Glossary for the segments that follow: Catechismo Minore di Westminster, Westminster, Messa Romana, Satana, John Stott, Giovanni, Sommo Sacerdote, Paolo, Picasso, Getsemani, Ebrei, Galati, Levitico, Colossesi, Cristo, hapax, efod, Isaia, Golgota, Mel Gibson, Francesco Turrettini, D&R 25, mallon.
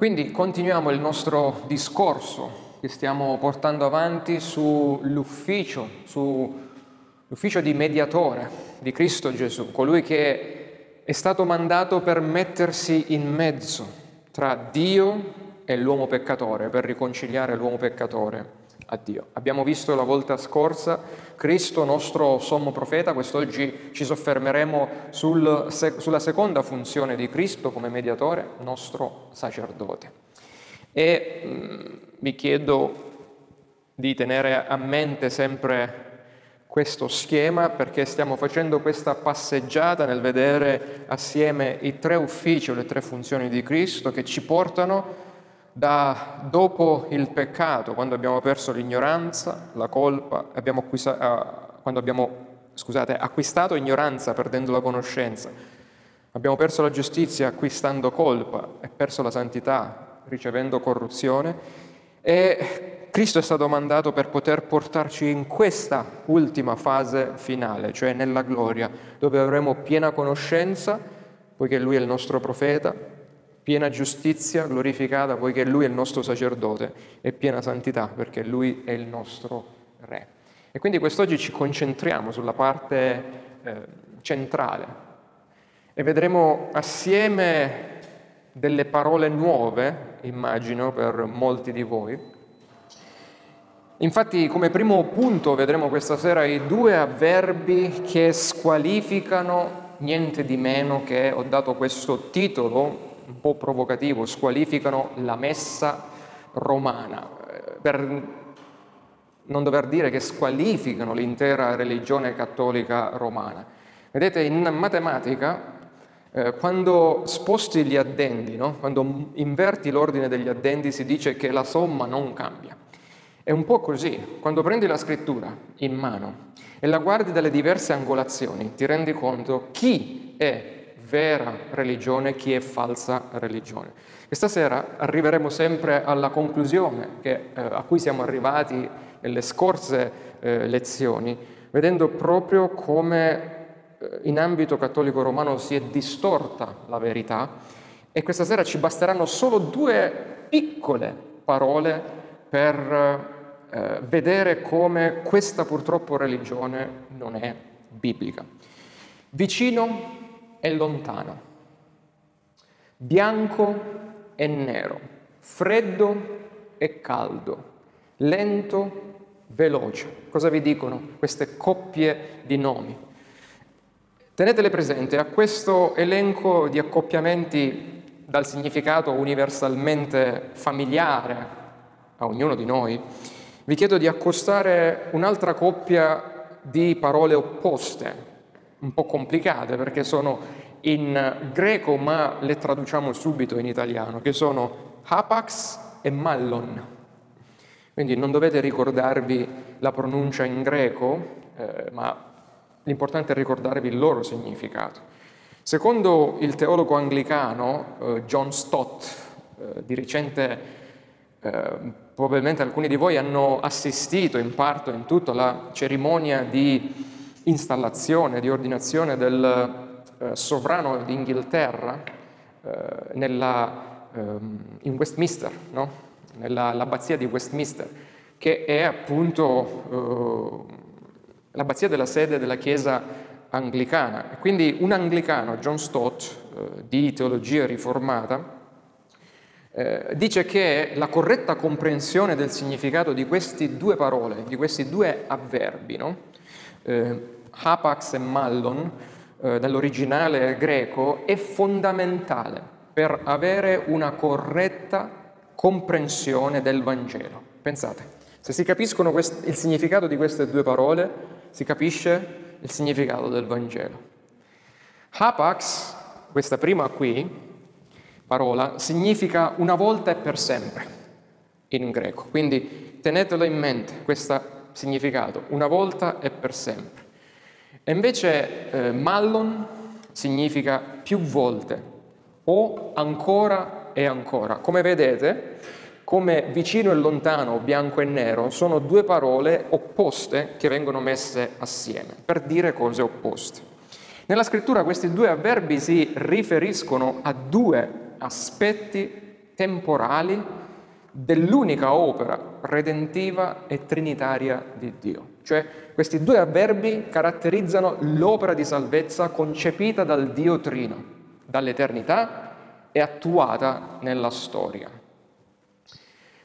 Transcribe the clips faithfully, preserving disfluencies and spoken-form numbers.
Quindi continuiamo il nostro discorso che stiamo portando avanti sull'ufficio, sull'ufficio di mediatore di Cristo Gesù, colui che è stato mandato per mettersi in mezzo tra Dio e l'uomo peccatore, per riconciliare l'uomo peccatore a Dio. Abbiamo visto la volta scorsa Cristo, nostro sommo profeta. Quest'oggi ci soffermeremo sul, se, sulla seconda funzione di Cristo come mediatore, nostro sacerdote. E mh, vi chiedo di tenere a mente sempre questo schema, perché stiamo facendo questa passeggiata nel vedere assieme i tre uffici o le tre funzioni di Cristo che ci portano da dopo il peccato, quando abbiamo perso l'ignoranza, la colpa, abbiamo acquista, uh, quando abbiamo scusate, acquistato ignoranza perdendo la conoscenza, abbiamo perso la giustizia acquistando colpa e perso la santità ricevendo corruzione, e Cristo è stato mandato per poter portarci in questa ultima fase finale, cioè nella gloria, dove avremo piena conoscenza, poiché Lui è il nostro profeta, piena giustizia glorificata, poiché Lui è il nostro sacerdote, e piena santità, perché Lui è il nostro Re. E quindi quest'oggi ci concentriamo sulla parte eh, centrale e vedremo assieme delle parole nuove, immagino, per molti di voi. Infatti, come primo punto vedremo questa sera i due avverbi che squalificano niente di meno che, ho dato questo titolo un po' provocativo, squalificano la Messa Romana, per non dover dire che squalificano l'intera religione cattolica romana. Vedete, in matematica, eh, quando sposti gli addendi, no? Quando inverti l'ordine degli addendi, si dice che la somma non cambia. È un po' così: quando prendi la scrittura in mano e la guardi dalle diverse angolazioni, ti rendi conto chi è vera religione, chi è falsa religione. Questa sera arriveremo sempre alla conclusione che, eh, a cui siamo arrivati nelle scorse eh, lezioni, vedendo proprio come eh, in ambito cattolico romano si è distorta la verità, e questa sera ci basteranno solo due piccole parole per eh, vedere come questa purtroppo religione non è biblica. Vicino e lontano, bianco e nero, freddo e caldo, lento, veloce. Cosa vi dicono queste coppie di nomi? Tenetele presente. A questo elenco di accoppiamenti dal significato universalmente familiare a ognuno di noi, vi chiedo di accostare un'altra coppia di parole opposte, un po' complicate perché sono in greco, ma le traduciamo subito in italiano, che sono hapax e mallon. Quindi non dovete ricordarvi la pronuncia in greco, eh, ma l'importante è ricordarvi il loro significato. Secondo il teologo anglicano eh, John Stott, eh, di recente eh, probabilmente alcuni di voi hanno assistito in parte o in tutto alla cerimonia di installazione, di ordinazione del eh, sovrano d'Inghilterra eh, nella, eh, in Westminster, no? Nella, l'abbazia di Westminster, che è appunto eh, l'abbazia della sede della Chiesa anglicana. Quindi un anglicano, John Stott, eh, di teologia riformata, eh, dice che la corretta comprensione del significato di queste due parole, di questi due avverbi, no? Eh, hapax e mallon, eh, dall'originale greco, è fondamentale per avere una corretta comprensione del Vangelo. Pensate, se si capiscono quest- il significato di queste due parole, si capisce il significato del Vangelo. Hapax, questa prima qui, parola, significa una volta e per sempre in greco, quindi tenetelo in mente, questa significato, una volta e per sempre. E invece eh, mallon significa più volte, o ancora e ancora. Come vedete, come vicino e lontano, bianco e nero, sono due parole opposte che vengono messe assieme per dire cose opposte. Nella scrittura questi due avverbi si riferiscono a due aspetti temporali dell'unica opera redentiva e trinitaria di Dio. Cioè, questi due avverbi caratterizzano l'opera di salvezza concepita dal Dio Trino, dall'eternità e attuata nella storia.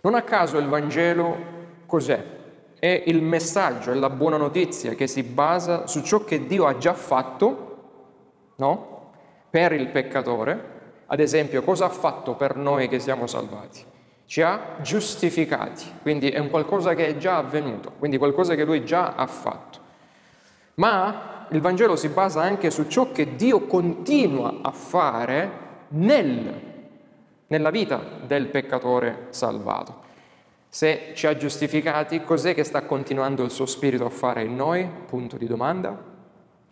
Non a caso il Vangelo cos'è? È il messaggio, è la buona notizia che si basa su ciò che Dio ha già fatto, no? Per il peccatore. Ad esempio, cosa ha fatto per noi che siamo salvati? Ci ha giustificati, quindi è un qualcosa che è già avvenuto, quindi qualcosa che Lui già ha fatto. Ma il Vangelo si basa anche su ciò che Dio continua a fare nel, nella vita del peccatore salvato. Se ci ha giustificati, cos'è che sta continuando il suo Spirito a fare in noi? Punto di domanda.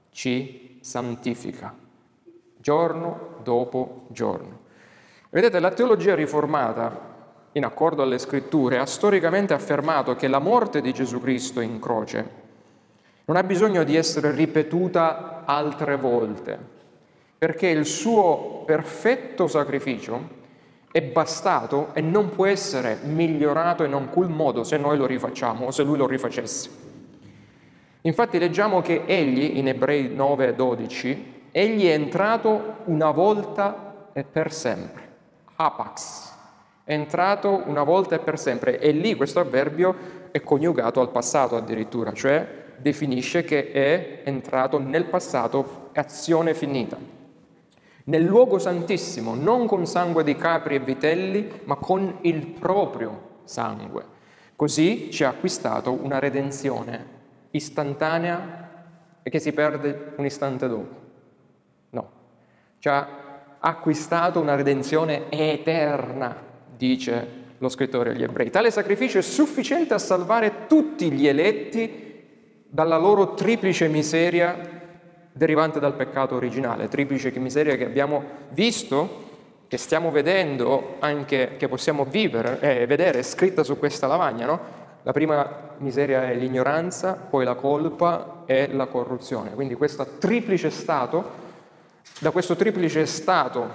Ci santifica, giorno dopo giorno. Vedete, la teologia riformata, in accordo alle Scritture, ha storicamente affermato che la morte di Gesù Cristo in croce non ha bisogno di essere ripetuta altre volte, perché il suo perfetto sacrificio è bastato e non può essere migliorato in alcun modo se noi lo rifacciamo o se Lui lo rifacesse. Infatti leggiamo che Egli, in Ebrei nove dodici, Egli è entrato una volta e per sempre. Hapax. È entrato una volta e per sempre, e lì questo avverbio è coniugato al passato addirittura, cioè definisce che è entrato nel passato, azione finita. Nel luogo santissimo, non con sangue di capri e vitelli, ma con il proprio sangue. Così ci ha acquistato una redenzione istantanea e che si perde un istante dopo. No, ci ha acquistato una redenzione eterna, dice lo scrittore agli Ebrei. Tale sacrificio è sufficiente a salvare tutti gli eletti dalla loro triplice miseria derivante dal peccato originale, triplice miseria che abbiamo visto, che stiamo vedendo, anche che possiamo vivere, eh, vedere scritta su questa lavagna, no? La prima miseria è l'ignoranza, poi la colpa e la corruzione. Quindi questo triplice stato, da questo triplice stato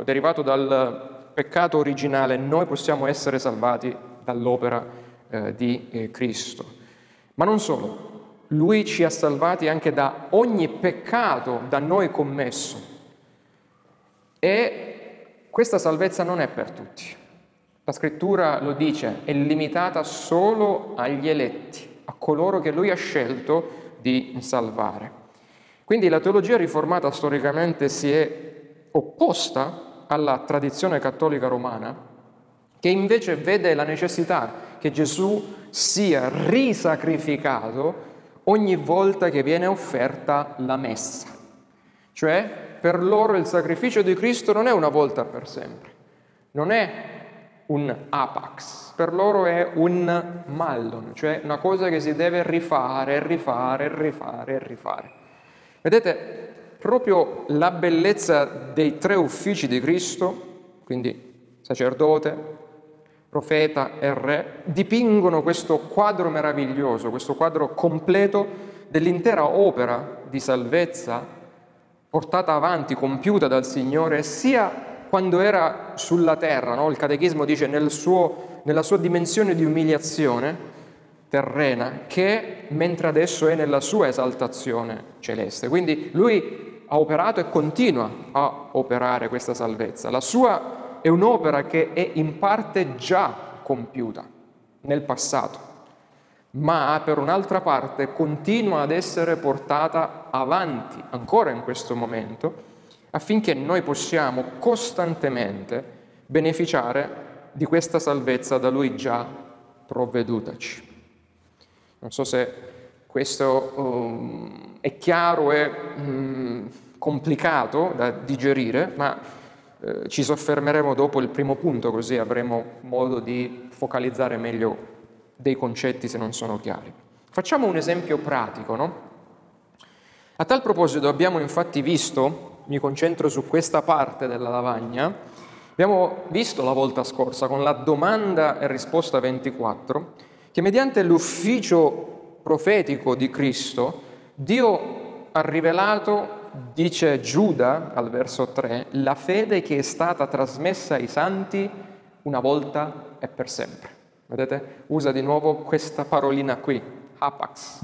eh, derivato dal peccato originale, noi possiamo essere salvati dall'opera eh, di eh, Cristo. Ma non solo, Lui ci ha salvati anche da ogni peccato da noi commesso. E questa salvezza non è per tutti. La Scrittura lo dice, è limitata solo agli eletti, a coloro che Lui ha scelto di salvare. Quindi la teologia riformata storicamente si è opposta alla tradizione cattolica romana, che invece vede la necessità che Gesù sia risacrificato ogni volta che viene offerta la messa. Cioè, per loro il sacrificio di Cristo non è una volta per sempre, non è un hapax, per loro è un mallon, cioè una cosa che si deve rifare, rifare, rifare, rifare. Vedete, proprio la bellezza dei tre uffici di Cristo, quindi sacerdote, profeta e re, dipingono questo quadro meraviglioso, questo quadro completo dell'intera opera di salvezza portata avanti, compiuta dal Signore, sia quando era sulla terra, no? Il Catechismo dice nel suo, nella sua dimensione di umiliazione terrena, che mentre adesso è nella sua esaltazione celeste. Quindi Lui ha operato e continua a operare questa salvezza. La sua è un'opera che è in parte già compiuta nel passato, ma per un'altra parte continua ad essere portata avanti ancora in questo momento, affinché noi possiamo costantemente beneficiare di questa salvezza da Lui già provvedutaci. Non so se questo um, è chiaro e um, complicato da digerire, ma eh, ci soffermeremo dopo il primo punto, così avremo modo di focalizzare meglio dei concetti se non sono chiari. Facciamo un esempio pratico, no? A tal proposito abbiamo infatti visto, mi concentro su questa parte della lavagna, abbiamo visto la volta scorsa con la domanda e risposta ventiquattro, che mediante l'ufficio profetico di Cristo, Dio ha rivelato, dice Giuda al verso tre, la fede che è stata trasmessa ai santi una volta e per sempre. Vedete? Usa di nuovo questa parolina qui, hapax.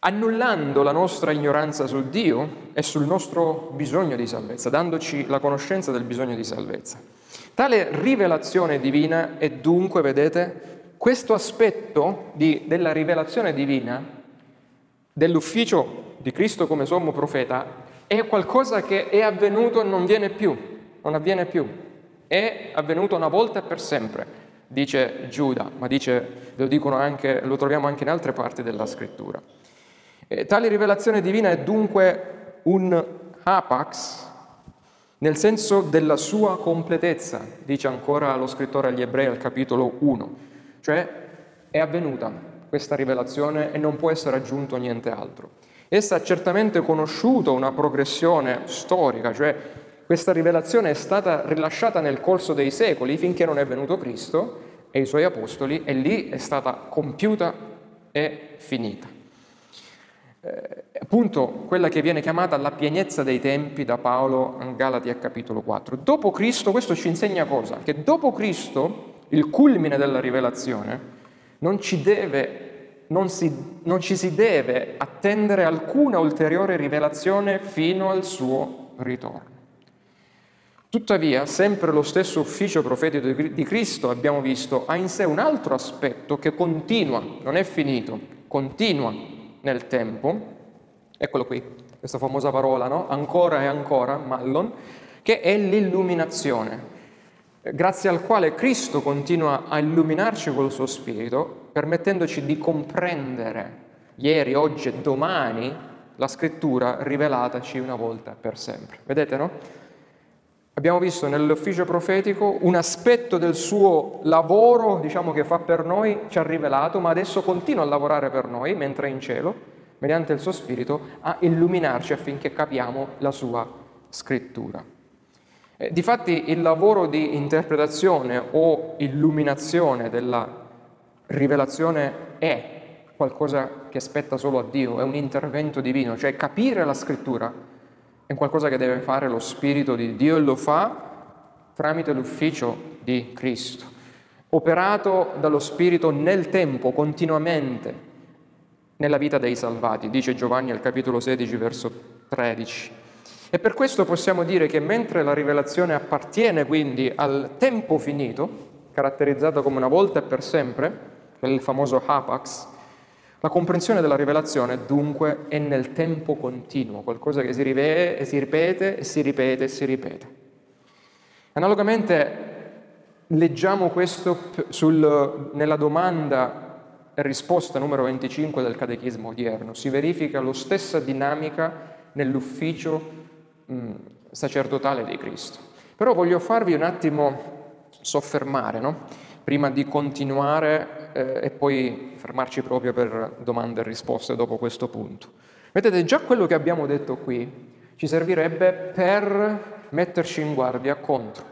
Annullando la nostra ignoranza su Dio e sul nostro bisogno di salvezza, dandoci la conoscenza del bisogno di salvezza. Tale rivelazione divina è dunque, vedete, questo aspetto di, della rivelazione divina, dell'ufficio di Cristo come sommo profeta, è qualcosa che è avvenuto e non viene più, non avviene più. È avvenuto una volta e per sempre, dice Giuda, ma dice, lo dicono anche, lo troviamo anche in altre parti della Scrittura. E tale rivelazione divina è dunque un hapax nel senso della sua completezza, dice ancora lo scrittore agli Ebrei al capitolo uno, cioè è avvenuta questa rivelazione e non può essere aggiunto niente altro. Essa ha certamente conosciuto una progressione storica, cioè questa rivelazione è stata rilasciata nel corso dei secoli finché non è venuto Cristo e i suoi apostoli, e lì è stata compiuta e finita. Eh, appunto quella che viene chiamata la pienezza dei tempi da Paolo in Galati al capitolo quattro. Dopo Cristo, questo ci insegna cosa? Che dopo Cristo, il culmine della rivelazione, non ci deve, non si, non ci si deve attendere alcuna ulteriore rivelazione fino al suo ritorno. Tuttavia, sempre lo stesso ufficio profetico di Cristo, abbiamo visto, ha in sé un altro aspetto che continua, non è finito, continua nel tempo, eccolo qui, questa famosa parola, no? Ancora e ancora, mallon, che è l'illuminazione, grazie al quale Cristo continua a illuminarci col suo spirito, permettendoci di comprendere ieri, oggi e domani la Scrittura rivelataci una volta per sempre. Vedete, no? Abbiamo visto nell'ufficio profetico un aspetto del suo lavoro, diciamo, che fa per noi, ci ha rivelato, ma adesso continua a lavorare per noi, mentre è in cielo, mediante il suo spirito, a illuminarci affinché capiamo la sua scrittura. Eh, difatti il lavoro di interpretazione o illuminazione della rivelazione è qualcosa che spetta solo a Dio, è un intervento divino, cioè capire la scrittura è qualcosa che deve fare lo Spirito di Dio e lo fa tramite l'ufficio di Cristo, operato dallo Spirito nel tempo, continuamente, nella vita dei salvati, dice Giovanni al capitolo sedici, verso tredici. E per questo possiamo dire che mentre la rivelazione appartiene quindi al tempo finito, caratterizzato come una volta e per sempre, quel famoso hapax, la comprensione della rivelazione, dunque, è nel tempo continuo, qualcosa che si rivede e si ripete e si ripete e si ripete. Analogamente, leggiamo questo sul, nella domanda e risposta numero venticinque del Catechismo odierno. Si verifica la stessa dinamica nell'ufficio mh, sacerdotale di Cristo. Però voglio farvi un attimo soffermare, no? Prima di continuare eh, e poi fermarci proprio per domande e risposte dopo questo punto. Vedete, già quello che abbiamo detto qui ci servirebbe per metterci in guardia contro,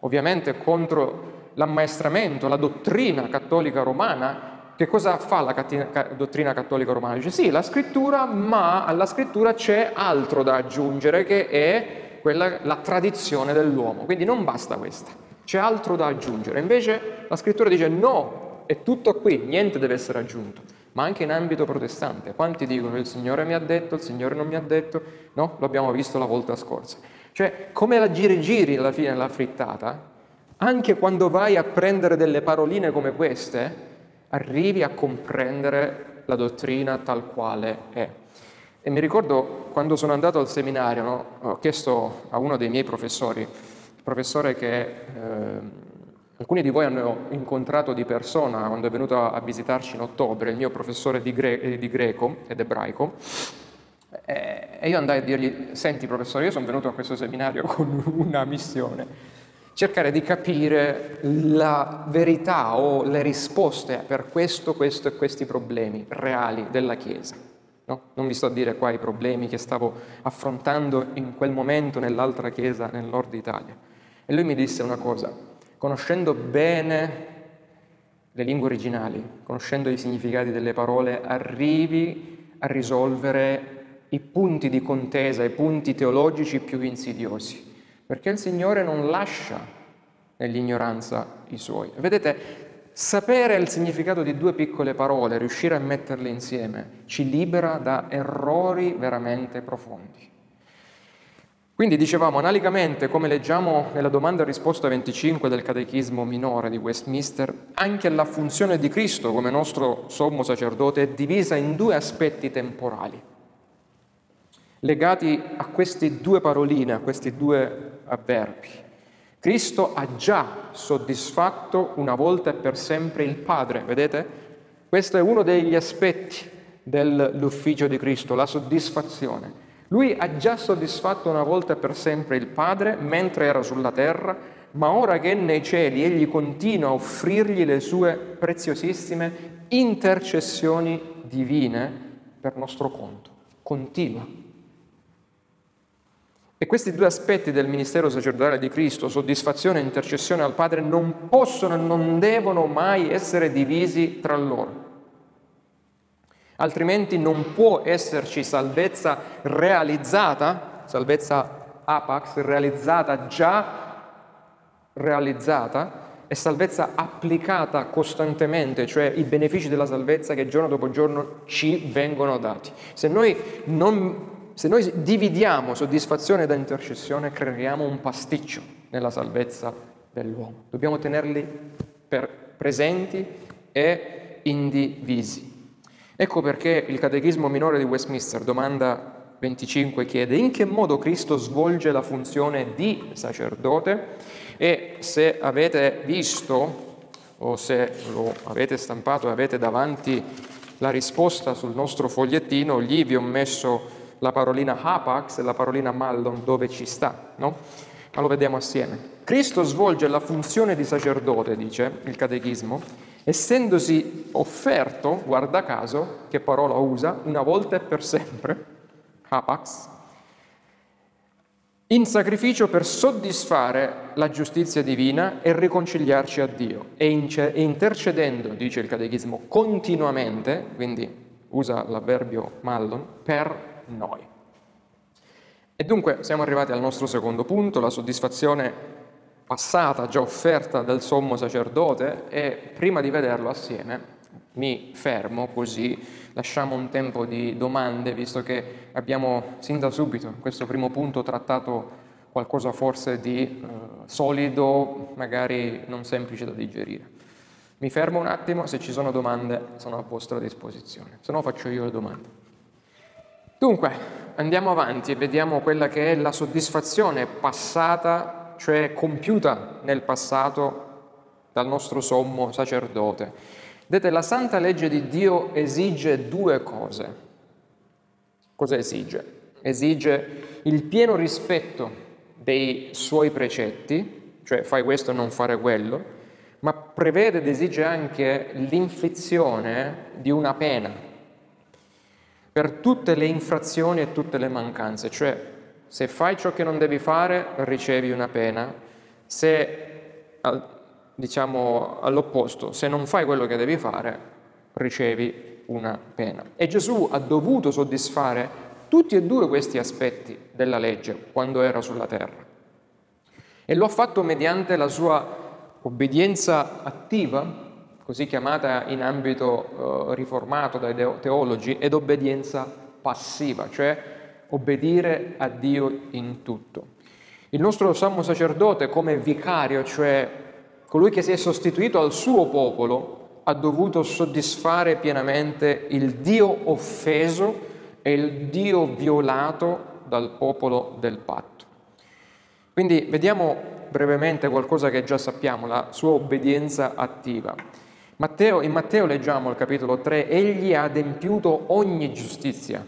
ovviamente contro l'ammaestramento, la dottrina cattolica romana. Che cosa fa la cattina, ca, dottrina cattolica romana? Dice sì, la scrittura, ma alla scrittura c'è altro da aggiungere che è quella, la tradizione dell'uomo, quindi non basta questa. C'è altro da aggiungere, invece la scrittura dice no, è tutto qui, niente deve essere aggiunto, ma anche in ambito protestante. Quanti dicono il Signore mi ha detto, il Signore non mi ha detto, no, lo abbiamo visto la volta scorsa. Cioè, come la giri giri alla fine la frittata, anche quando vai a prendere delle paroline come queste, arrivi a comprendere la dottrina tal quale è. E mi ricordo quando sono andato al seminario, no, ho chiesto a uno dei miei professori, professore che eh, alcuni di voi hanno incontrato di persona quando è venuto a visitarci in ottobre, il mio professore di, gre- di greco ed ebraico, e io andai a dirgli, senti professore, io sono venuto a questo seminario con una missione, cercare di capire la verità o le risposte per questo, questo e questi problemi reali della Chiesa. No? Non vi sto a dire qua i problemi che stavo affrontando in quel momento nell'altra Chiesa nel nord Italia. E lui mi disse una cosa: conoscendo bene le lingue originali, conoscendo i significati delle parole, arrivi a risolvere i punti di contesa, i punti teologici più insidiosi, perché il Signore non lascia nell'ignoranza i suoi. Vedete, sapere il significato di due piccole parole, riuscire a metterle insieme, ci libera da errori veramente profondi. Quindi dicevamo, analogamente, come leggiamo nella domanda e risposta venticinque del Catechismo Minore di Westminster, anche la funzione di Cristo come nostro sommo sacerdote è divisa in due aspetti temporali, legati a queste due paroline, a questi due avverbi. Cristo ha già soddisfatto una volta e per sempre il Padre, vedete? Questo è uno degli aspetti dell'ufficio di Cristo, la soddisfazione. Lui ha già soddisfatto una volta per sempre il Padre mentre era sulla terra, ma ora che è nei cieli egli continua a offrirgli le sue preziosissime intercessioni divine per nostro conto, continua. E questi due aspetti del ministero sacerdotale di Cristo, soddisfazione e intercessione al Padre, non possono e non devono mai essere divisi tra loro. Altrimenti non può esserci salvezza realizzata, salvezza hapax, realizzata già realizzata, e salvezza applicata costantemente, cioè i benefici della salvezza che giorno dopo giorno ci vengono dati. Se noi, non, se noi dividiamo soddisfazione da intercessione, creiamo un pasticcio nella salvezza dell'uomo. Dobbiamo tenerli per presenti e indivisi. Ecco perché il Catechismo Minore di Westminster, domanda venticinque, chiede in che modo Cristo svolge la funzione di sacerdote, e se avete visto o se lo avete stampato e avete davanti la risposta sul nostro fogliettino, lì vi ho messo la parolina hapax e la parolina mallon dove ci sta, no? Ma lo vediamo assieme. Cristo svolge la funzione di sacerdote, dice il Catechismo, essendosi offerto, guarda caso, che parola usa, una volta e per sempre, hapax, in sacrificio per soddisfare la giustizia divina e riconciliarci a Dio, e intercedendo, dice il Catechismo, continuamente, quindi usa l'avverbio mallon, per noi. E dunque siamo arrivati al nostro secondo punto, la soddisfazione passata, già offerta dal sommo sacerdote, e prima di vederlo assieme mi fermo, così lasciamo un tempo di domande, visto che abbiamo sin da subito in questo primo punto trattato qualcosa forse di eh, solido, magari non semplice da digerire. Mi fermo un attimo, se ci sono domande sono a vostra disposizione, se no faccio io le domande. Dunque andiamo avanti e vediamo quella che è la soddisfazione passata, cioè compiuta nel passato dal nostro sommo sacerdote. Vedete, la santa legge di Dio esige due cose. Cosa esige? Esige il pieno rispetto dei suoi precetti, cioè fai questo e non fare quello, ma prevede ed esige anche l'inflizione di una pena per tutte le infrazioni e tutte le mancanze, cioè se fai ciò che non devi fare, ricevi una pena. Se, diciamo, all'opposto, se non fai quello che devi fare, ricevi una pena. E Gesù ha dovuto soddisfare tutti e due questi aspetti della legge quando era sulla terra. E lo ha fatto mediante la sua obbedienza attiva, così chiamata in ambito riformato dai teologi, ed obbedienza passiva, cioè obbedire a Dio in tutto. Il nostro sommo sacerdote come vicario, cioè colui che si è sostituito al suo popolo, ha dovuto soddisfare pienamente il Dio offeso e il Dio violato dal popolo del patto. Quindi vediamo brevemente qualcosa che già sappiamo, la sua obbedienza attiva. Matteo, in Matteo leggiamo il capitolo tre, egli ha adempiuto ogni giustizia,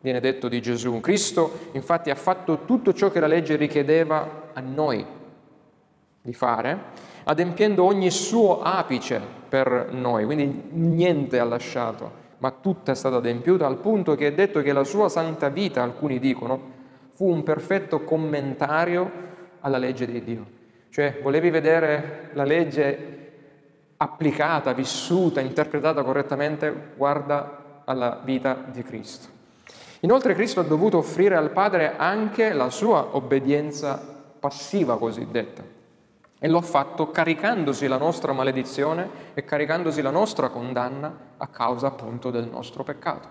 viene detto di Gesù. Cristo infatti ha fatto tutto ciò che la legge richiedeva a noi di fare, adempiendo ogni suo apice per noi, quindi niente ha lasciato, ma tutto è stato adempiuto, al punto che è detto che la sua santa vita, alcuni dicono, fu un perfetto commentario alla legge di Dio. Cioè, volevi vedere la legge applicata, vissuta, interpretata correttamente? Guarda alla vita di Cristo. Inoltre Cristo ha dovuto offrire al Padre anche la sua obbedienza passiva cosiddetta, E lo ha fatto caricandosi la nostra maledizione e caricandosi la nostra condanna a causa appunto del nostro peccato.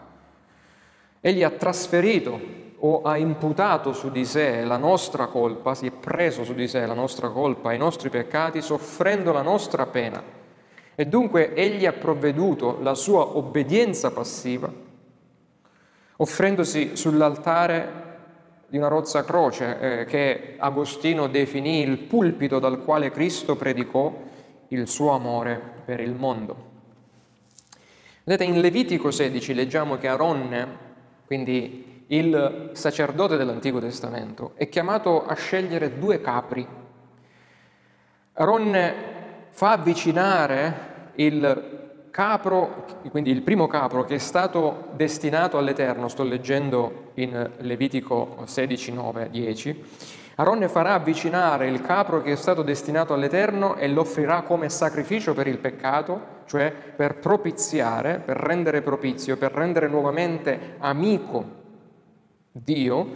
Egli ha trasferito o ha imputato su di sé la nostra colpa, si è preso su di sé la nostra colpa, i nostri peccati, soffrendo la nostra pena. E dunque egli ha provveduto la sua obbedienza passiva, offrendosi sull'altare di una rozza croce eh, che Agostino definì il pulpito dal quale Cristo predicò il suo amore per il mondo. Vedete, in Levitico sedici leggiamo che Aaronne, quindi il sacerdote dell'Antico Testamento, è chiamato a scegliere due capri. Aaronne fa avvicinare il capro, quindi il primo capro che è stato destinato all'Eterno, sto leggendo in Levitico sedici, nove, dieci, Aaronne farà avvicinare il capro che è stato destinato all'Eterno e lo offrirà come sacrificio per il peccato, cioè per propiziare, per rendere propizio, per rendere nuovamente amico Dio,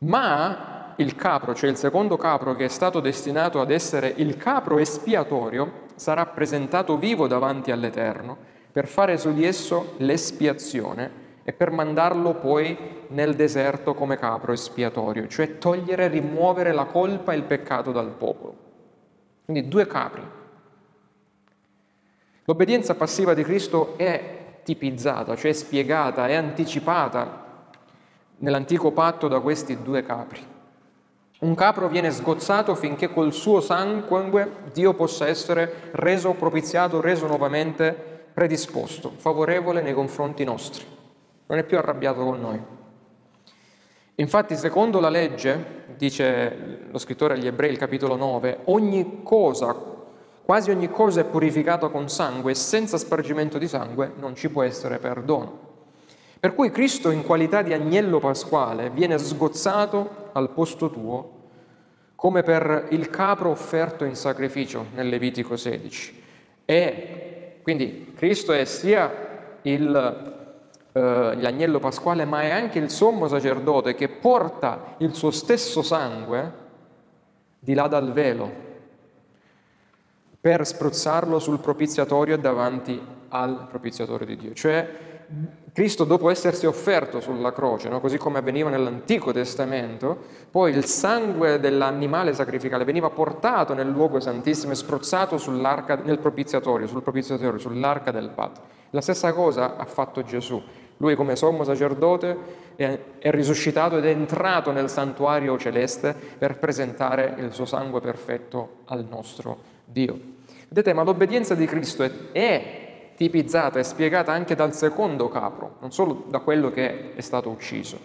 ma il capro, cioè il secondo capro che è stato destinato ad essere il capro espiatorio, sarà presentato vivo davanti all'Eterno per fare su di esso l'espiazione e per mandarlo poi nel deserto come capro espiatorio, cioè togliere e rimuovere la colpa e il peccato dal popolo. Quindi due capri. L'obbedienza passiva di Cristo è tipizzata, cioè spiegata, è anticipata nell'antico patto da questi due capri. Un capro viene sgozzato affinché col suo sangue Dio possa essere reso propiziato, reso nuovamente predisposto, favorevole nei confronti nostri. Non è più arrabbiato con noi. Infatti, secondo la legge, dice lo scrittore agli Ebrei, il capitolo nove, ogni cosa, quasi ogni cosa è purificata con sangue e senza spargimento di sangue non ci può essere perdono. Per cui Cristo in qualità di agnello pasquale viene sgozzato al posto tuo come per il capro offerto in sacrificio nel Levitico sedici. E quindi Cristo è sia il, eh, l'agnello pasquale, ma è anche il sommo sacerdote che porta il suo stesso sangue di là dal velo per spruzzarlo sul propiziatorio e davanti al propiziatorio di Dio. Cioè Cristo, dopo essersi offerto sulla croce, no? Così come avveniva nell'Antico Testamento, poi il sangue dell'animale sacrificale veniva portato nel luogo santissimo e spruzzato sull'arca, nel propiziatorio, sul propiziatorio, sull'arca del patto. La stessa cosa ha fatto Gesù. Lui come sommo sacerdote è, è risuscitato ed è entrato nel santuario celeste per presentare il suo sangue perfetto al nostro Dio. Vedete, ma l'obbedienza di Cristo è... è tipizzata e spiegata anche dal secondo capro, non solo da quello che è stato ucciso,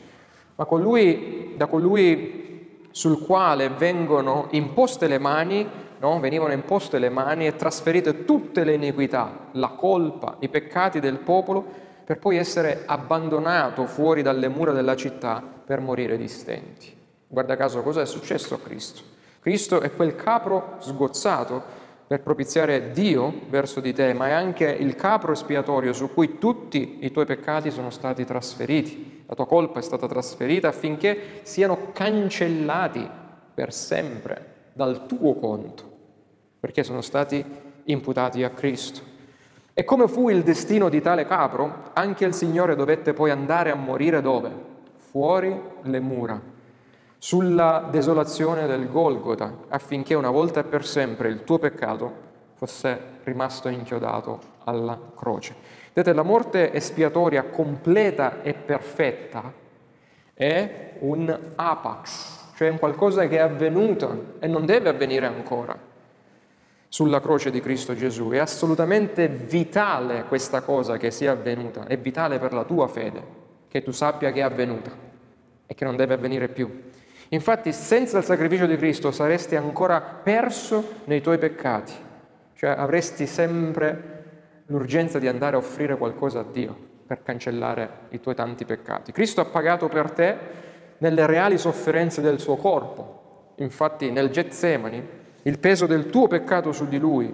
ma colui, da colui sul quale vengono imposte le mani, no? venivano imposte le mani e trasferite tutte le iniquità, la colpa, i peccati del popolo, per poi essere abbandonato fuori dalle mura della città per morire di stenti. Guarda caso cosa è successo a Cristo. Cristo è quel capro sgozzato per propiziare Dio verso di te, ma è anche il capro espiatorio su cui tutti i tuoi peccati sono stati trasferiti, la tua colpa è stata trasferita affinché siano cancellati per sempre dal tuo conto, perché sono stati imputati a Cristo. E come fu il destino di tale capro, anche il Signore dovette poi andare a morire dove? Fuori le mura, sulla desolazione del Golgota, affinché una volta e per sempre il tuo peccato fosse rimasto inchiodato alla croce. Vedete, la morte espiatoria completa e perfetta è un hapax, cioè un qualcosa che è avvenuto e non deve avvenire ancora sulla croce di Cristo Gesù. È assolutamente vitale questa cosa che sia avvenuta, è vitale per la tua fede, che tu sappia che è avvenuta e che non deve avvenire più. Infatti, senza il sacrificio di Cristo saresti ancora perso nei tuoi peccati, cioè avresti sempre l'urgenza di andare a offrire qualcosa a Dio per cancellare i tuoi tanti peccati. Cristo ha pagato per te nelle reali sofferenze del suo corpo. Infatti, nel Getsemani, il peso del tuo peccato su di lui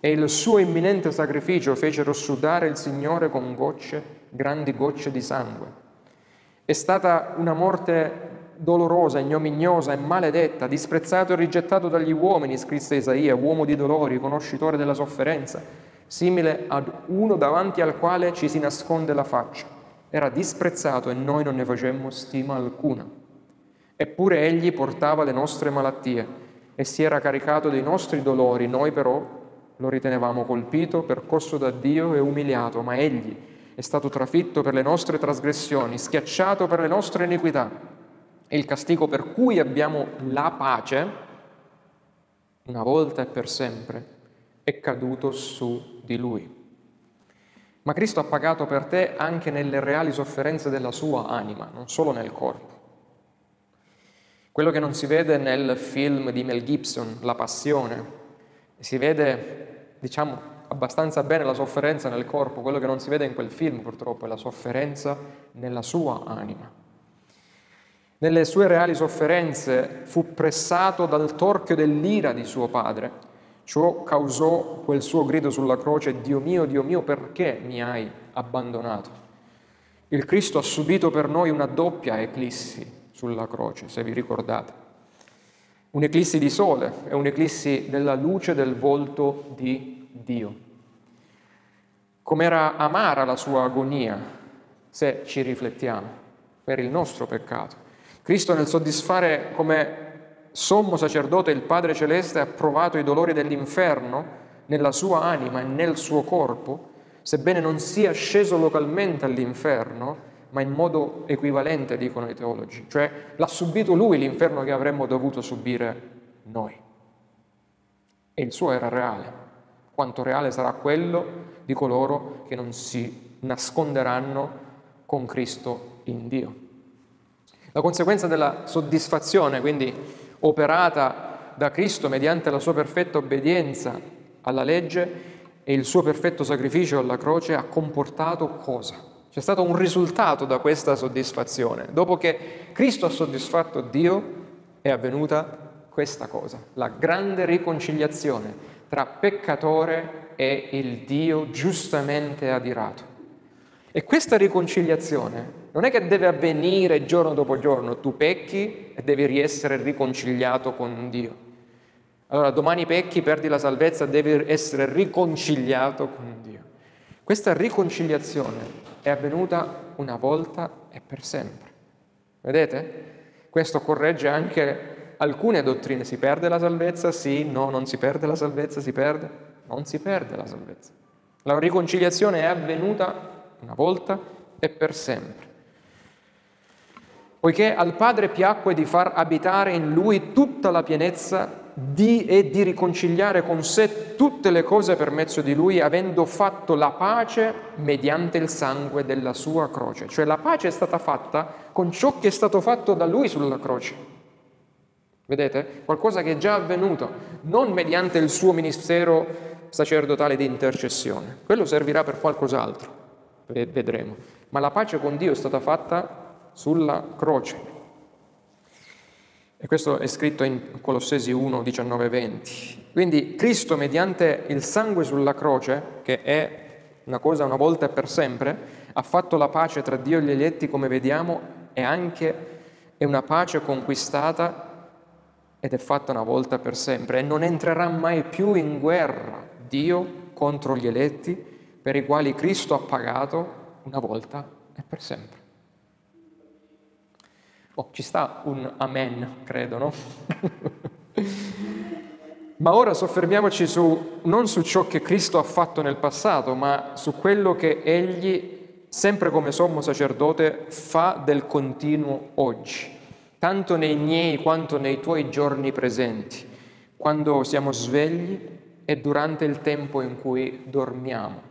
e il suo imminente sacrificio fecero sudare il Signore con gocce, grandi gocce di sangue. È stata una morte dolorosa, ignominiosa e maledetta, disprezzato e rigettato dagli uomini, scrisse Isaia, uomo di dolori, conoscitore della sofferenza, simile ad uno davanti al quale ci si nasconde la faccia. Era disprezzato e noi non ne facemmo stima alcuna. Eppure egli portava le nostre malattie e si era caricato dei nostri dolori, noi però lo ritenevamo colpito, percosso da Dio e umiliato, ma egli è stato trafitto per le nostre trasgressioni, schiacciato per le nostre iniquità, e il castigo per cui abbiamo la pace, una volta e per sempre, è caduto su di lui. Ma Cristo ha pagato per te anche nelle reali sofferenze della sua anima, non solo nel corpo. Quello che non si vede nel film di Mel Gibson, La Passione, si vede, diciamo, abbastanza bene la sofferenza nel corpo, quello che non si vede in quel film purtroppo è la sofferenza nella sua anima. Nelle sue reali sofferenze fu pressato dal torchio dell'ira di suo padre. Ciò causò quel suo grido sulla croce: Dio mio, Dio mio, perché mi hai abbandonato? Il Cristo ha subito per noi una doppia eclissi sulla croce, se vi ricordate. Un'eclissi di sole e un'eclissi della luce del volto di Dio. Com'era amara la sua agonia, se ci riflettiamo, per il nostro peccato. Cristo, nel soddisfare come sommo sacerdote il Padre Celeste, ha provato i dolori dell'inferno nella sua anima e nel suo corpo, sebbene non sia sceso localmente all'inferno, ma in modo equivalente, dicono i teologi, cioè l'ha subito lui l'inferno che avremmo dovuto subire noi. E il suo era reale, quanto reale sarà quello di coloro che non si nasconderanno con Cristo in Dio. La conseguenza della soddisfazione, quindi, operata da Cristo mediante la sua perfetta obbedienza alla legge e il suo perfetto sacrificio alla croce, ha comportato cosa? C'è stato un risultato da questa soddisfazione. Dopo che Cristo ha soddisfatto Dio, è avvenuta questa cosa, la grande riconciliazione tra peccatore e il Dio giustamente adirato. E questa riconciliazione non è che deve avvenire giorno dopo giorno: tu pecchi e devi riessere riconciliato con Dio. Allora domani pecchi, perdi la salvezza, devi essere riconciliato con Dio. Questa riconciliazione è avvenuta una volta e per sempre. Vedete? Questo corregge anche alcune dottrine. Si perde la salvezza? Sì, no, non si perde la salvezza, si perde? Non si perde la salvezza. La riconciliazione è avvenuta una volta e per sempre. Poiché al Padre piacque di far abitare in Lui tutta la pienezza di e di riconciliare con sé tutte le cose per mezzo di Lui, avendo fatto la pace mediante il sangue della sua croce. Cioè la pace è stata fatta con ciò che è stato fatto da Lui sulla croce. Vedete? Qualcosa che è già avvenuto, non mediante il suo ministero sacerdotale di intercessione. Quello servirà per qualcos'altro, vedremo. Ma la pace con Dio è stata fatta sulla croce. E questo è scritto in Colossesi uno, diciannove, venti. Quindi Cristo, mediante il sangue sulla croce, che è una cosa una volta e per sempre, ha fatto la pace tra Dio e gli eletti, come vediamo, e anche è una pace conquistata ed è fatta una volta per sempre. E non entrerà mai più in guerra Dio contro gli eletti, per i quali Cristo ha pagato una volta e per sempre. Oh, ci sta un amen, credo, no? Ma ora soffermiamoci su, non su ciò che Cristo ha fatto nel passato, ma su quello che Egli, sempre come sommo sacerdote, fa del continuo oggi, tanto nei miei quanto nei tuoi giorni presenti, quando siamo svegli e durante il tempo in cui dormiamo,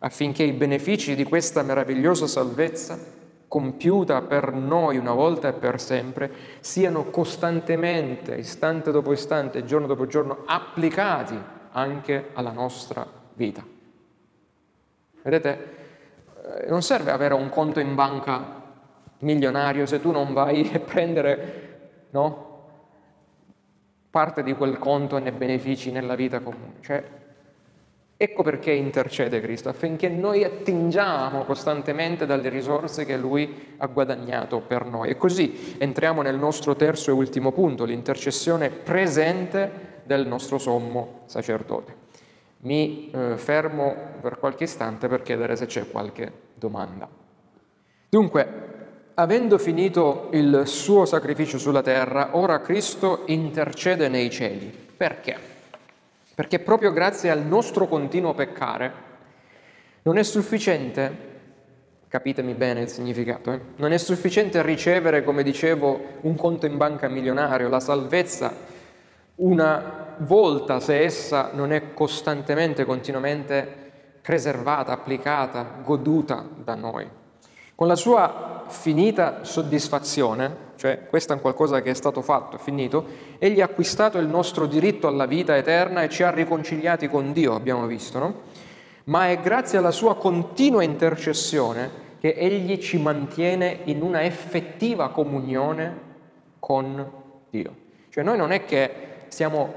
affinché i benefici di questa meravigliosa salvezza, compiuta per noi una volta e per sempre, siano costantemente, istante dopo istante, giorno dopo giorno, applicati anche alla nostra vita. Vedete, non serve avere un conto in banca milionario se tu non vai a prendere, no, parte di quel conto e ne benefici nella vita comune. Cioè, Ecco perché intercede Cristo, affinché noi attingiamo costantemente dalle risorse che Lui ha guadagnato per noi. E così entriamo nel nostro terzo e ultimo punto, l'intercessione presente del nostro sommo sacerdote. Mi eh, fermo per qualche istante per chiedere se c'è qualche domanda. Dunque, avendo finito il suo sacrificio sulla terra, ora Cristo intercede nei cieli. Perché? Perché proprio grazie al nostro continuo peccare non è sufficiente, capitemi bene il significato, eh? non è sufficiente ricevere, come dicevo, un conto in banca milionario, la salvezza, una volta se essa non è costantemente, continuamente preservata, applicata, goduta da noi. Con la sua finita soddisfazione, cioè questo è un qualcosa che è stato fatto, è finito, egli ha acquistato il nostro diritto alla vita eterna e ci ha riconciliati con Dio, abbiamo visto, no? Ma è grazie alla sua continua intercessione che egli ci mantiene in una effettiva comunione con Dio. Cioè noi non è che siamo,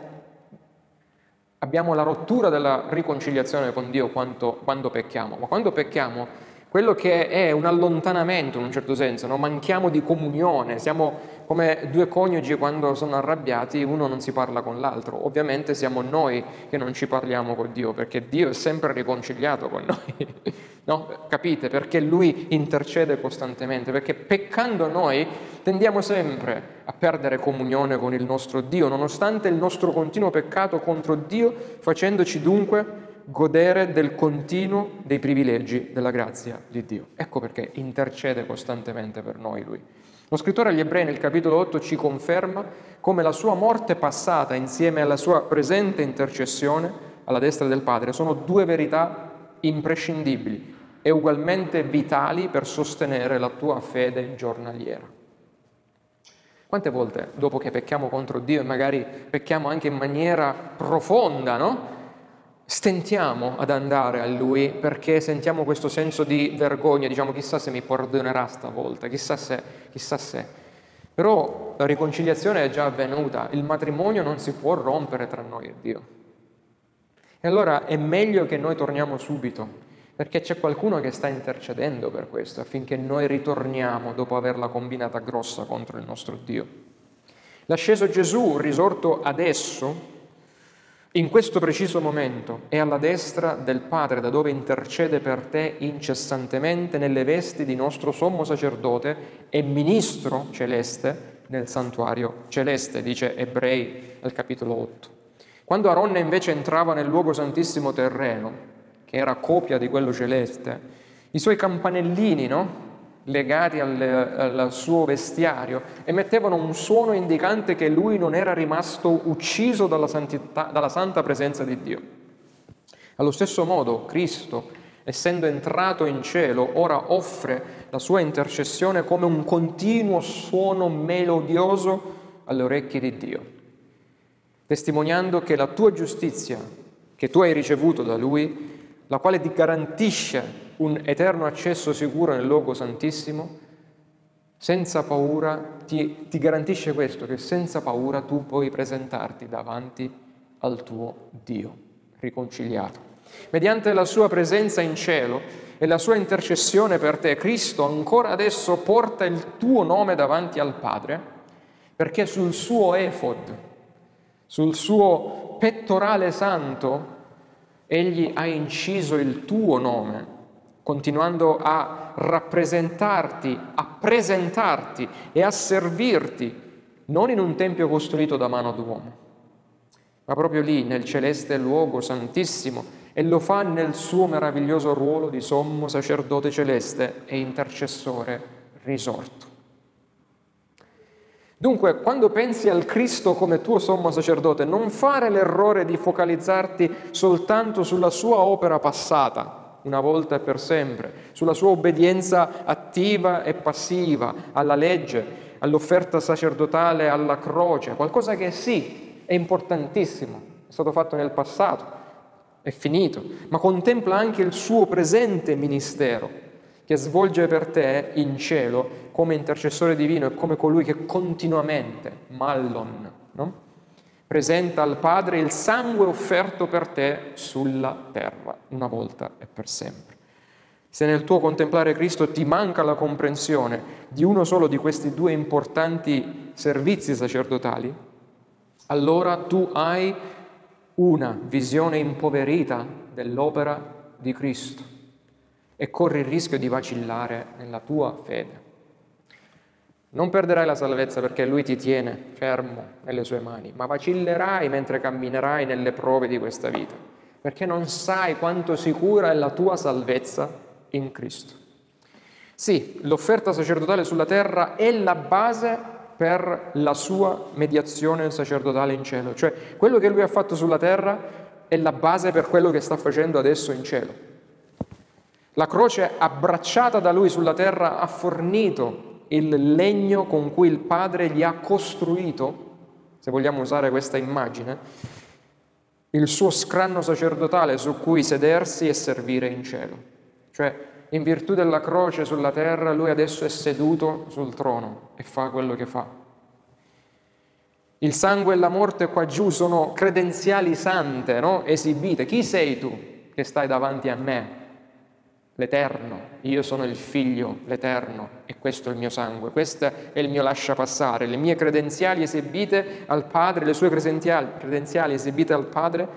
abbiamo la rottura della riconciliazione con Dio quando, quando pecchiamo, ma quando pecchiamo quello che è un allontanamento in un certo senso, no? Manchiamo di comunione, siamo come due coniugi quando sono arrabbiati, uno non si parla con l'altro. Ovviamente siamo noi che non ci parliamo con Dio, perché Dio è sempre riconciliato con noi, no? Capite? Perché Lui intercede costantemente, perché peccando noi tendiamo sempre a perdere comunione con il nostro Dio, nonostante il nostro continuo peccato contro Dio, facendoci dunque godere del continuo dei privilegi della grazia di Dio. Ecco perché intercede costantemente per noi Lui. Lo scrittore agli Ebrei nel capitolo otto ci conferma come la sua morte passata insieme alla sua presente intercessione alla destra del Padre sono due verità imprescindibili e ugualmente vitali per sostenere la tua fede giornaliera. Quante volte dopo che pecchiamo contro Dio e magari pecchiamo anche in maniera profonda, no? Stentiamo ad andare a Lui perché sentiamo questo senso di vergogna, diciamo chissà se mi perdonerà stavolta, chissà se, chissà se. Però la riconciliazione è già avvenuta, il matrimonio non si può rompere tra noi e Dio. E allora è meglio che noi torniamo subito, perché c'è qualcuno che sta intercedendo per questo, affinché noi ritorniamo dopo averla combinata grossa contro il nostro Dio. L'asceso Gesù, risorto adesso, in questo preciso momento è alla destra del Padre, da dove intercede per te incessantemente nelle vesti di nostro sommo sacerdote e ministro celeste nel santuario celeste, dice Ebrei al capitolo otto. Quando Aronne invece entrava nel luogo santissimo terreno, che era copia di quello celeste, i suoi campanellini, no? legati al, al suo vestiario, emettevano un suono indicante che lui non era rimasto ucciso dalla, santità, dalla santa presenza di Dio. Allo stesso modo, Cristo, essendo entrato in cielo, ora offre la sua intercessione come un continuo suono melodioso alle orecchie di Dio, testimoniando che la tua giustizia, che tu hai ricevuto da Lui, la quale ti garantisce un eterno accesso sicuro nel luogo santissimo, senza paura, ti, ti garantisce questo, che senza paura tu puoi presentarti davanti al tuo Dio riconciliato. Mediante la sua presenza in cielo e la sua intercessione per te, Cristo ancora adesso porta il tuo nome davanti al Padre, perché sul suo efod, sul suo pettorale santo, Egli ha inciso il tuo nome, continuando a rappresentarti, a presentarti e a servirti, non in un tempio costruito da mano d'uomo, ma proprio lì, nel celeste luogo santissimo, e lo fa nel suo meraviglioso ruolo di sommo sacerdote celeste e intercessore risorto. Dunque, quando pensi al Cristo come tuo sommo sacerdote, non fare l'errore di focalizzarti soltanto sulla sua opera passata, una volta e per sempre, sulla sua obbedienza attiva e passiva alla legge, all'offerta sacerdotale, alla croce, qualcosa che sì, è importantissimo, è stato fatto nel passato, è finito, ma contempla anche il suo presente ministero, che svolge per te in cielo come intercessore divino e come colui che continuamente, mallon, no? presenta al Padre il sangue offerto per te sulla terra, una volta e per sempre. Se nel tuo contemplare Cristo ti manca la comprensione di uno solo di questi due importanti servizi sacerdotali, allora tu hai una visione impoverita dell'opera di Cristo e corri il rischio di vacillare nella tua fede. Non perderai la salvezza perché Lui ti tiene fermo nelle sue mani, ma vacillerai mentre camminerai nelle prove di questa vita, perché non sai quanto sicura è la tua salvezza in Cristo. Sì, l'offerta sacerdotale sulla terra è la base per la sua mediazione sacerdotale in cielo, cioè quello che Lui ha fatto sulla terra è la base per quello che sta facendo adesso in cielo. La croce abbracciata da Lui sulla terra ha fornito il legno con cui il Padre gli ha costruito, se vogliamo usare questa immagine, il suo scranno sacerdotale su cui sedersi e servire in cielo. Cioè, in virtù della croce sulla terra, Lui adesso è seduto sul trono e fa quello che fa. Il sangue e la morte qua giù sono credenziali sante, no? Esibite. Chi sei tu che stai davanti a me? L'Eterno, io sono il Figlio, l'Eterno, e questo è il mio sangue, questo è il mio lasciapassare, le mie credenziali esibite al Padre, le sue credenziali esibite al Padre,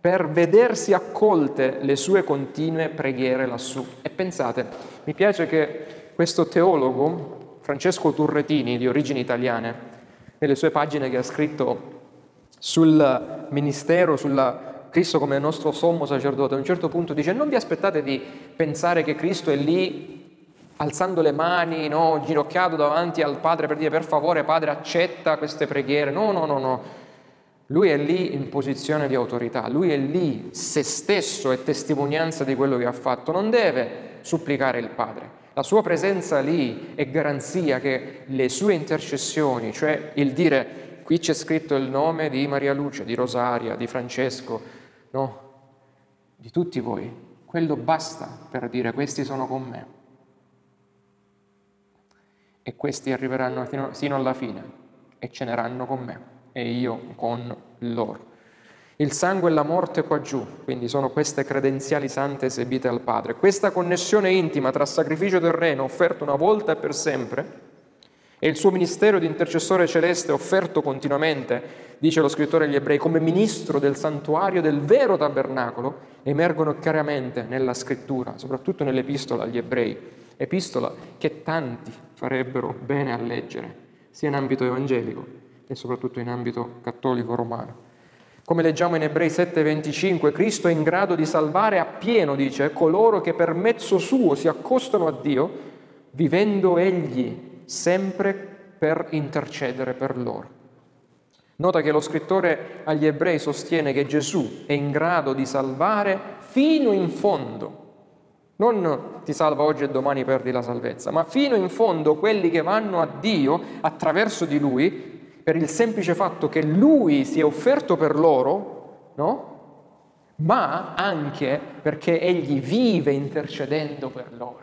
per vedersi accolte le sue continue preghiere lassù. E pensate, mi piace che questo teologo, Francesco Turrettini, di origini italiane, nelle sue pagine che ha scritto sul ministero, sulla Cristo come nostro sommo sacerdote, a un certo punto dice: non vi aspettate di pensare che Cristo è lì alzando le mani, no, ginocchiato davanti al Padre per dire: per favore Padre, accetta queste preghiere. No, no, no, no. Lui è lì in posizione di autorità, Lui è lì, se stesso è testimonianza di quello che ha fatto, non deve supplicare il Padre. La sua presenza lì è garanzia che le sue intercessioni, cioè il dire: qui c'è scritto il nome di Maria Luce, di Rosaria, di Francesco, no, di tutti voi, quello basta per dire: questi sono con me e questi arriveranno fino, fino alla fine e ceneranno con me e io con loro. Il sangue e la morte qua giù, quindi sono queste credenziali sante esibite al Padre. Questa connessione intima tra sacrificio terreno offerto una volta e per sempre e il suo ministero di intercessore celeste offerto continuamente, dice lo scrittore agli Ebrei, come ministro del santuario del vero tabernacolo, emergono chiaramente nella scrittura, soprattutto nell'epistola agli Ebrei, epistola che tanti farebbero bene a leggere, sia in ambito evangelico e soprattutto in ambito cattolico romano. Come leggiamo in Ebrei sette venticinque, Cristo è in grado di salvare appieno, dice, coloro che per mezzo suo si accostano a Dio, vivendo egli sempre per intercedere per loro. Nota che lo scrittore agli Ebrei sostiene che Gesù è in grado di salvare fino in fondo, non ti salva oggi e domani perdi la salvezza, ma fino in fondo quelli che vanno a Dio attraverso di Lui, per il semplice fatto che Lui si è offerto per loro, no? Ma anche perché Egli vive intercedendo per loro.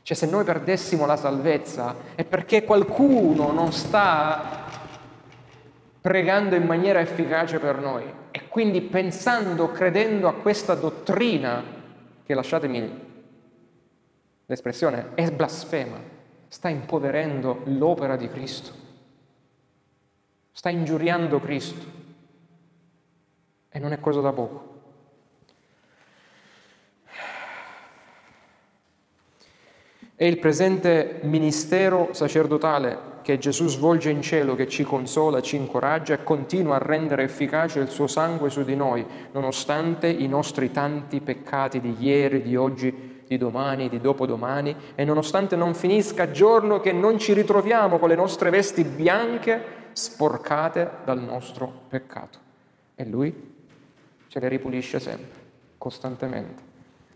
Cioè, se noi perdessimo la salvezza è perché qualcuno non sta pregando in maniera efficace per noi, e quindi pensando, credendo a questa dottrina, che lasciatemi l'espressione, è blasfema, sta impoverendo l'opera di Cristo, sta ingiuriando Cristo, e non è cosa da poco. È il presente ministero sacerdotale che Gesù svolge in cielo che ci consola, ci incoraggia e continua a rendere efficace il suo sangue su di noi, nonostante i nostri tanti peccati di ieri, di oggi, di domani, di dopodomani, e nonostante non finisca giorno che non ci ritroviamo con le nostre vesti bianche sporcate dal nostro peccato. E Lui ce le ripulisce sempre, costantemente.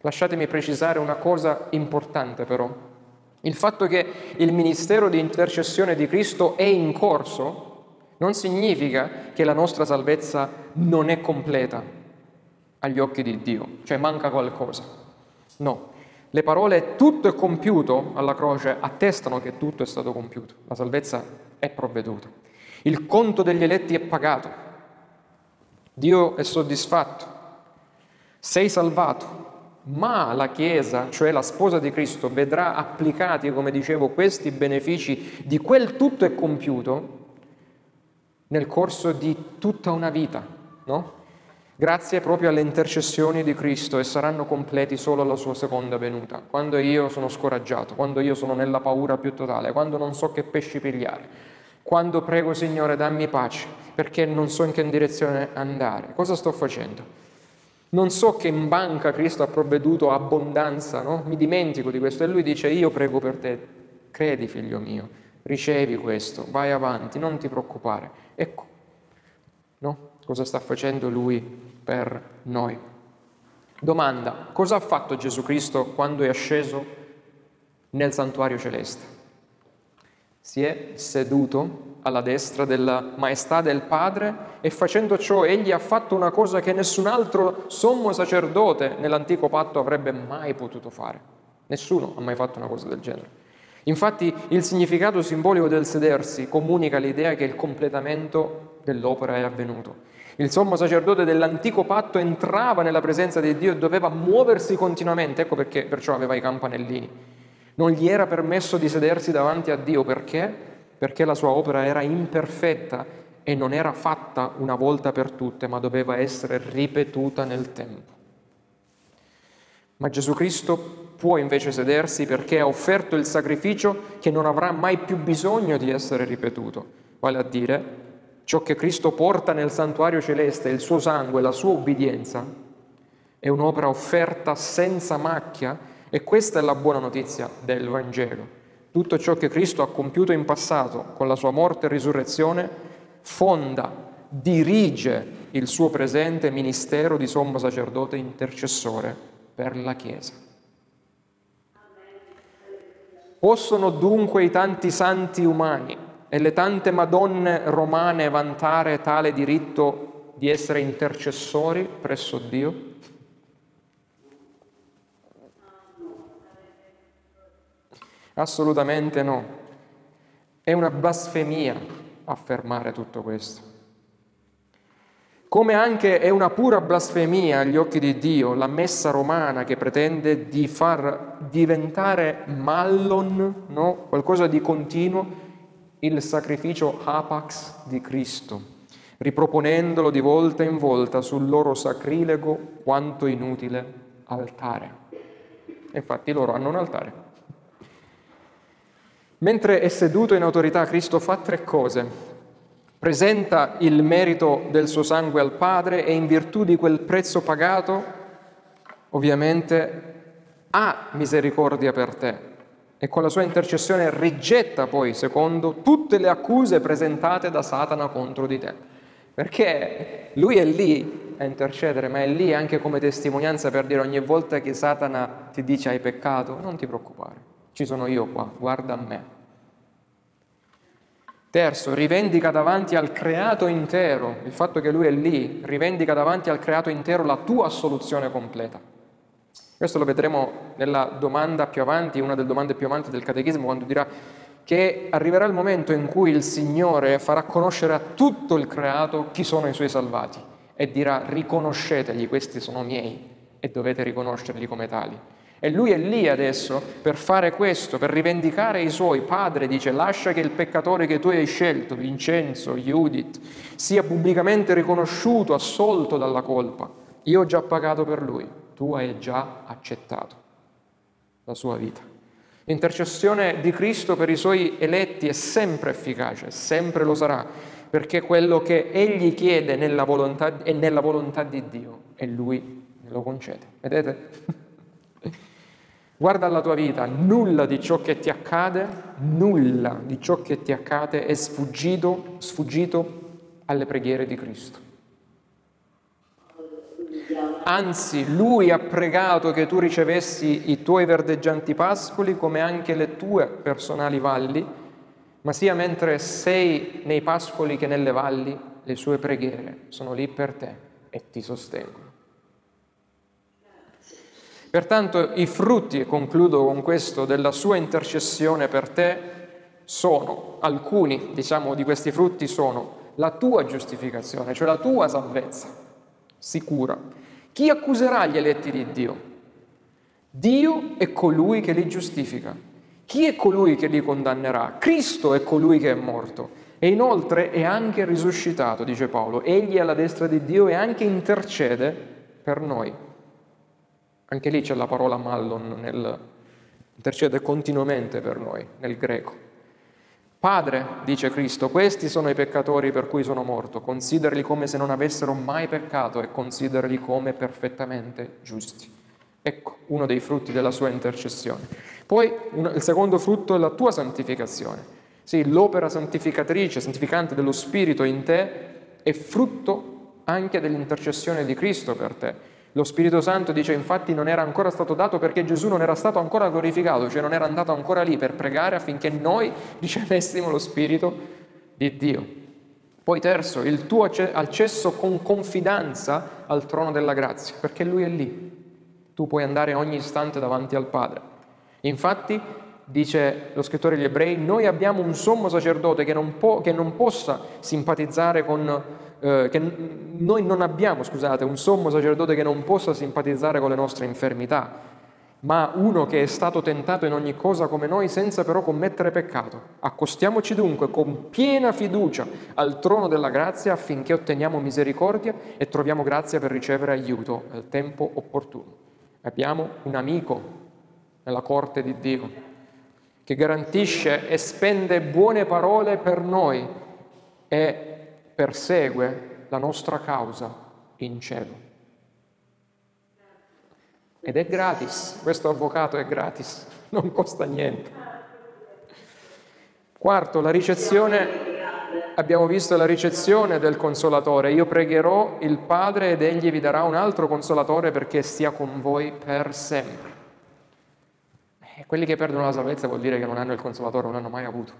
Lasciatemi precisare una cosa importante però. Il fatto che il ministero di intercessione di Cristo è in corso non significa che la nostra salvezza non è completa agli occhi di Dio, cioè manca qualcosa. No, le parole "tutto è compiuto" alla croce attestano che tutto è stato compiuto, la salvezza è provveduta. Il conto degli eletti è pagato, Dio è soddisfatto, sei salvato, ma la Chiesa, cioè la sposa di Cristo, vedrà applicati, come dicevo, questi benefici di quel tutto è compiuto nel corso di tutta una vita, no? Grazie proprio alle intercessioni di Cristo, e saranno completi solo alla sua seconda venuta, quando io sono scoraggiato, quando io sono nella paura più totale, quando non so che pesci pigliare, quando prego Signore dammi pace perché non so in che direzione andare. Cosa sto facendo? Non so che in banca Cristo ha provveduto abbondanza, no? Mi dimentico di questo, e Lui dice: io prego per te, credi figlio mio, ricevi questo, vai avanti, non ti preoccupare. Ecco, no? Cosa sta facendo Lui per noi. Domanda: cosa ha fatto Gesù Cristo quando è asceso nel santuario celeste? Si è seduto alla destra della maestà del Padre, e facendo ciò egli ha fatto una cosa che nessun altro sommo sacerdote nell'antico patto avrebbe mai potuto fare. Nessuno ha mai fatto una cosa del genere. Infatti il significato simbolico del sedersi comunica l'idea che il completamento dell'opera è avvenuto. Il sommo sacerdote dell'antico patto entrava nella presenza di Dio e doveva muoversi continuamente, ecco perché perciò aveva i campanellini. Non gli era permesso di sedersi davanti a Dio, perché? perché la sua opera era imperfetta e non era fatta una volta per tutte, ma doveva essere ripetuta nel tempo. Ma Gesù Cristo può invece sedersi perché ha offerto il sacrificio che non avrà mai più bisogno di essere ripetuto, vale a dire ciò che Cristo porta nel santuario celeste, il suo sangue, la sua obbedienza, è un'opera offerta senza macchia, e questa è la buona notizia del Vangelo. Tutto ciò che Cristo ha compiuto in passato con la sua morte e risurrezione fonda, dirige il suo presente ministero di sommo sacerdote intercessore per la Chiesa. Possono dunque i tanti santi umani e le tante madonne romane vantare tale diritto di essere intercessori presso Dio? Assolutamente no. È una blasfemia affermare tutto questo. Come anche è una pura blasfemia agli occhi di Dio la Messa Romana, che pretende di far diventare mallon, no? qualcosa di continuo, il sacrificio hapax di Cristo, riproponendolo di volta in volta sul loro sacrilego quanto inutile altare. Infatti loro hanno un altare. Mentre è seduto in autorità, Cristo fa tre cose. Presenta il merito del suo sangue al Padre, e in virtù di quel prezzo pagato, ovviamente, ha misericordia per te. E con la sua intercessione rigetta poi, secondo, tutte le accuse presentate da Satana contro di te. Perché lui è lì a intercedere, ma è lì anche come testimonianza per dire: ogni volta che Satana ti dice hai peccato, non ti preoccupare. Ci sono io qua, guarda a me. Terzo, rivendica davanti al creato intero, il fatto che lui è lì, rivendica davanti al creato intero la tua assoluzione completa. Questo lo vedremo nella domanda più avanti, una delle domande più avanti del Catechismo, quando dirà che arriverà il momento in cui il Signore farà conoscere a tutto il creato chi sono i suoi salvati, e dirà: riconoscetegli, questi sono miei, e dovete riconoscerli come tali. E lui è lì adesso per fare questo, per rivendicare i suoi. Padre, dice, lascia che il peccatore che tu hai scelto, Vincenzo, Judith, sia pubblicamente riconosciuto, assolto dalla colpa. Io ho già pagato per lui, tu hai già accettato la sua vita. L'intercessione di Cristo per i suoi eletti è sempre efficace, sempre lo sarà, perché quello che egli chiede nella volontà, è nella volontà di Dio, e lui lo concede. Vedete? Guarda alla tua vita, nulla di ciò che ti accade, nulla di ciò che ti accade è sfuggito, sfuggito alle preghiere di Cristo. Anzi, Lui ha pregato che tu ricevessi i tuoi verdeggianti pascoli come anche le tue personali valli, ma sia mentre sei nei pascoli che nelle valli, le sue preghiere sono lì per te e ti sostengono. Pertanto i frutti, e concludo con questo, della sua intercessione per te sono, alcuni diciamo di questi frutti sono la tua giustificazione, cioè la tua salvezza sicura. Chi accuserà gli eletti di Dio? Dio è colui che li giustifica. Chi è colui che li condannerà? Cristo è colui che è morto e inoltre è anche risuscitato, dice Paolo. Egli è alla destra di Dio e anche intercede per noi. Anche lì c'è la parola mallon, nel, intercede continuamente per noi, nel greco. Padre, dice Cristo, questi sono i peccatori per cui sono morto, considerali come se non avessero mai peccato e considerali come perfettamente giusti. Ecco uno dei frutti della sua intercessione. Poi un, il secondo frutto è la tua santificazione. Sì, l'opera santificatrice, santificante dello Spirito in te è frutto anche dell'intercessione di Cristo per te. Lo Spirito Santo, dice, infatti non era ancora stato dato perché Gesù non era stato ancora glorificato, cioè non era andato ancora lì per pregare affinché noi ricevessimo lo Spirito di Dio. Poi terzo, il tuo accesso con confidenza al trono della grazia, perché Lui è lì. Tu puoi andare ogni istante davanti al Padre. Infatti, dice lo scrittore agli Ebrei, noi abbiamo un sommo sacerdote che non, può, che non possa simpatizzare con... Eh, che noi non abbiamo, scusate, un sommo sacerdote che non possa simpatizzare con le nostre infermità, ma uno che è stato tentato in ogni cosa come noi, senza però commettere peccato. Accostiamoci dunque con piena fiducia al trono della grazia affinché otteniamo misericordia e troviamo grazia per ricevere aiuto al tempo opportuno. Abbiamo un amico nella corte di Dio che garantisce e spende buone parole per noi e persegue la nostra causa in cielo. Ed è gratis, questo avvocato è gratis, non costa niente. Quarto, la ricezione, abbiamo visto la ricezione del Consolatore. Io pregherò il Padre ed Egli vi darà un altro Consolatore perché stia con voi per sempre. E quelli che perdono la salvezza vuol dire che non hanno il Consolatore, non l'hanno mai avuto,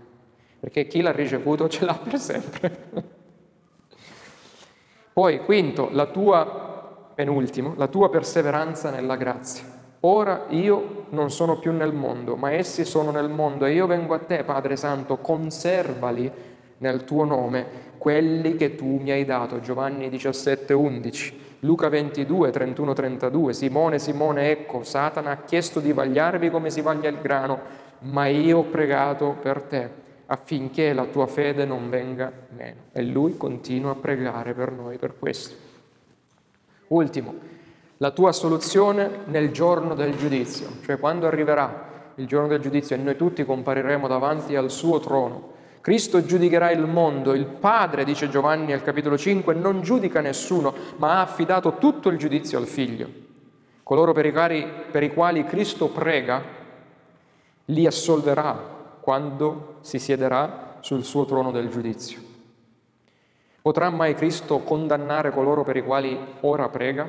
perché chi l'ha ricevuto ce l'ha per sempre. Poi, quinto, la tua, penultimo, la tua perseveranza nella grazia. Ora io non sono più nel mondo, ma essi sono nel mondo e io vengo a te, Padre Santo, conservali nel tuo nome quelli che tu mi hai dato. Giovanni diciassette undici, Luca ventidue trentuno trentadue, Simone, Simone, ecco, Satana ha chiesto di vagliarvi come si vaglia il grano, ma io ho pregato per te, affinché la tua fede non venga meno. E lui continua a pregare per noi per questo. Ultimo, la tua assoluzione nel giorno del giudizio, cioè quando arriverà il giorno del giudizio e noi tutti compariremo davanti al suo trono. Cristo giudicherà il mondo, il Padre, dice Giovanni al capitolo cinque, non giudica nessuno, ma ha affidato tutto il giudizio al Figlio. Coloro per i, cari, per i quali Cristo prega, li assolverà quando si siederà sul suo trono del giudizio. Potrà mai Cristo condannare coloro per i quali ora prega?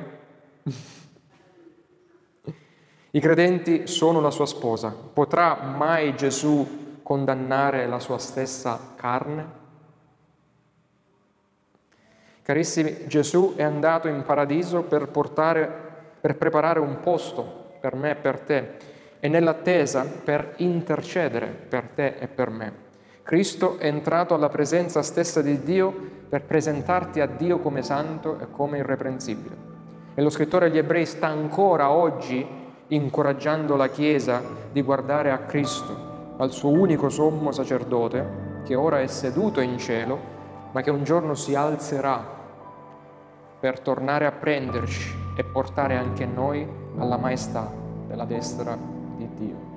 I credenti sono la sua sposa. Potrà mai Gesù condannare la sua stessa carne? Carissimi, Gesù è andato in paradiso per portare, per preparare un posto per me e per te, e nell'attesa per intercedere per te e per me. Cristo è entrato alla presenza stessa di Dio per presentarti a Dio come santo e come irreprensibile. E lo scrittore agli Ebrei sta ancora oggi incoraggiando la Chiesa di guardare a Cristo, al suo unico sommo sacerdote, che ora è seduto in cielo, ma che un giorno si alzerà per tornare a prenderci e portare anche noi alla maestà della destra di Dio.